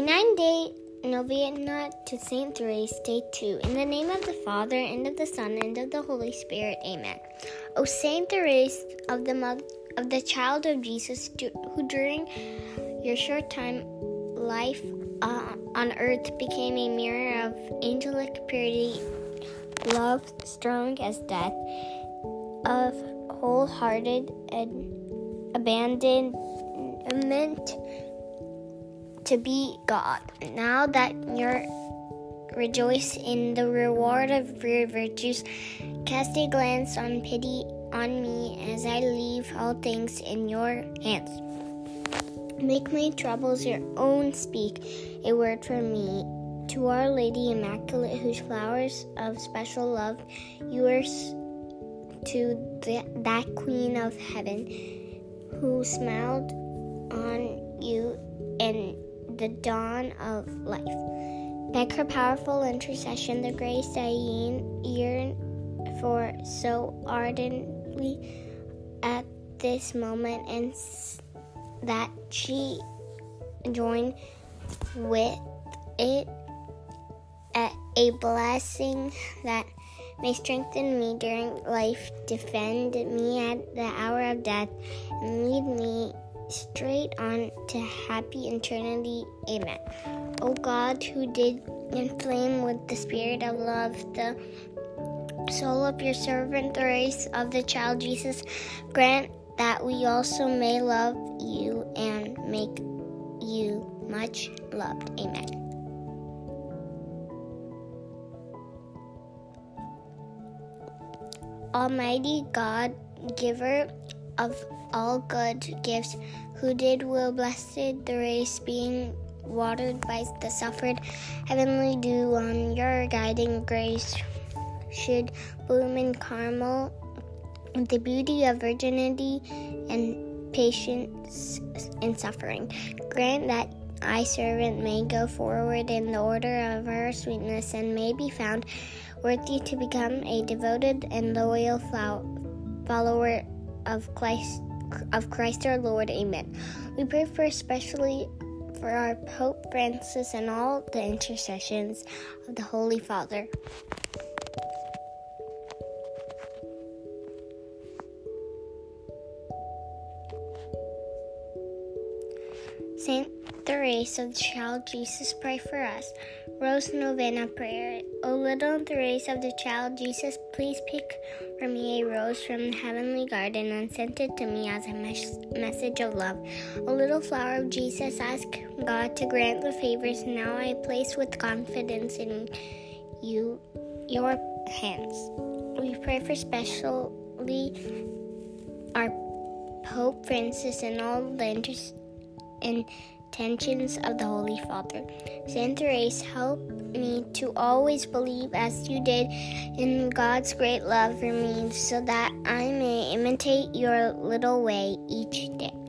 A 9-day novena to St. Therese, Day 2. In the name of the Father, and of the Son, and of the Holy Spirit. Amen. O St. Therese, of the Child of Jesus, who during your short time life on earth became a mirror of angelic purity, love strong as death, of wholehearted and abandonment to be God. Now that you rejoice in the reward of your virtues, cast a glance on pity on me as I leave all things in your hands. Make my troubles your own. Speak a word for me to Our Lady Immaculate, whose flowers of special love you are to that Queen of Heaven, who smiled on you in the dawn of life. Beg her powerful intercession the grace I yearn for so ardently at this moment, and that she join with it a blessing that may strengthen me during life, defend me at the hour of death, and lead me straight on to happy eternity. Amen. O God, who did inflame with the spirit of love the soul of your servant Therese of the Child Jesus, grant that we also may love you and make you much loved. Amen. Almighty God, giver of all good gifts, who did will blessed Therese, being watered by the suffered heavenly dew on your guiding grace, should bloom in Carmel with the beauty of virginity and patience in suffering. Grant that I, servant, may go forward in the order of her sweetness, and may be found worthy to become a devoted and loyal follower of Christ our Lord. Amen. We pray for especially for our Pope Francis and all the intercessions of the Holy Father. Saint Therese of the Child Jesus, pray for us. Rose Novena Prayer. O little Therese of the Child Jesus, please pick for me a rose from the heavenly garden and send it to me as a message of love. O little flower of Jesus, ask God to grant the favors now I place with confidence in your hands. We pray for especially our Pope Francis and all the intentions of the Holy Father. Saint Therese, help me to always believe as you did in God's great love for me, so that I may imitate your little way each day.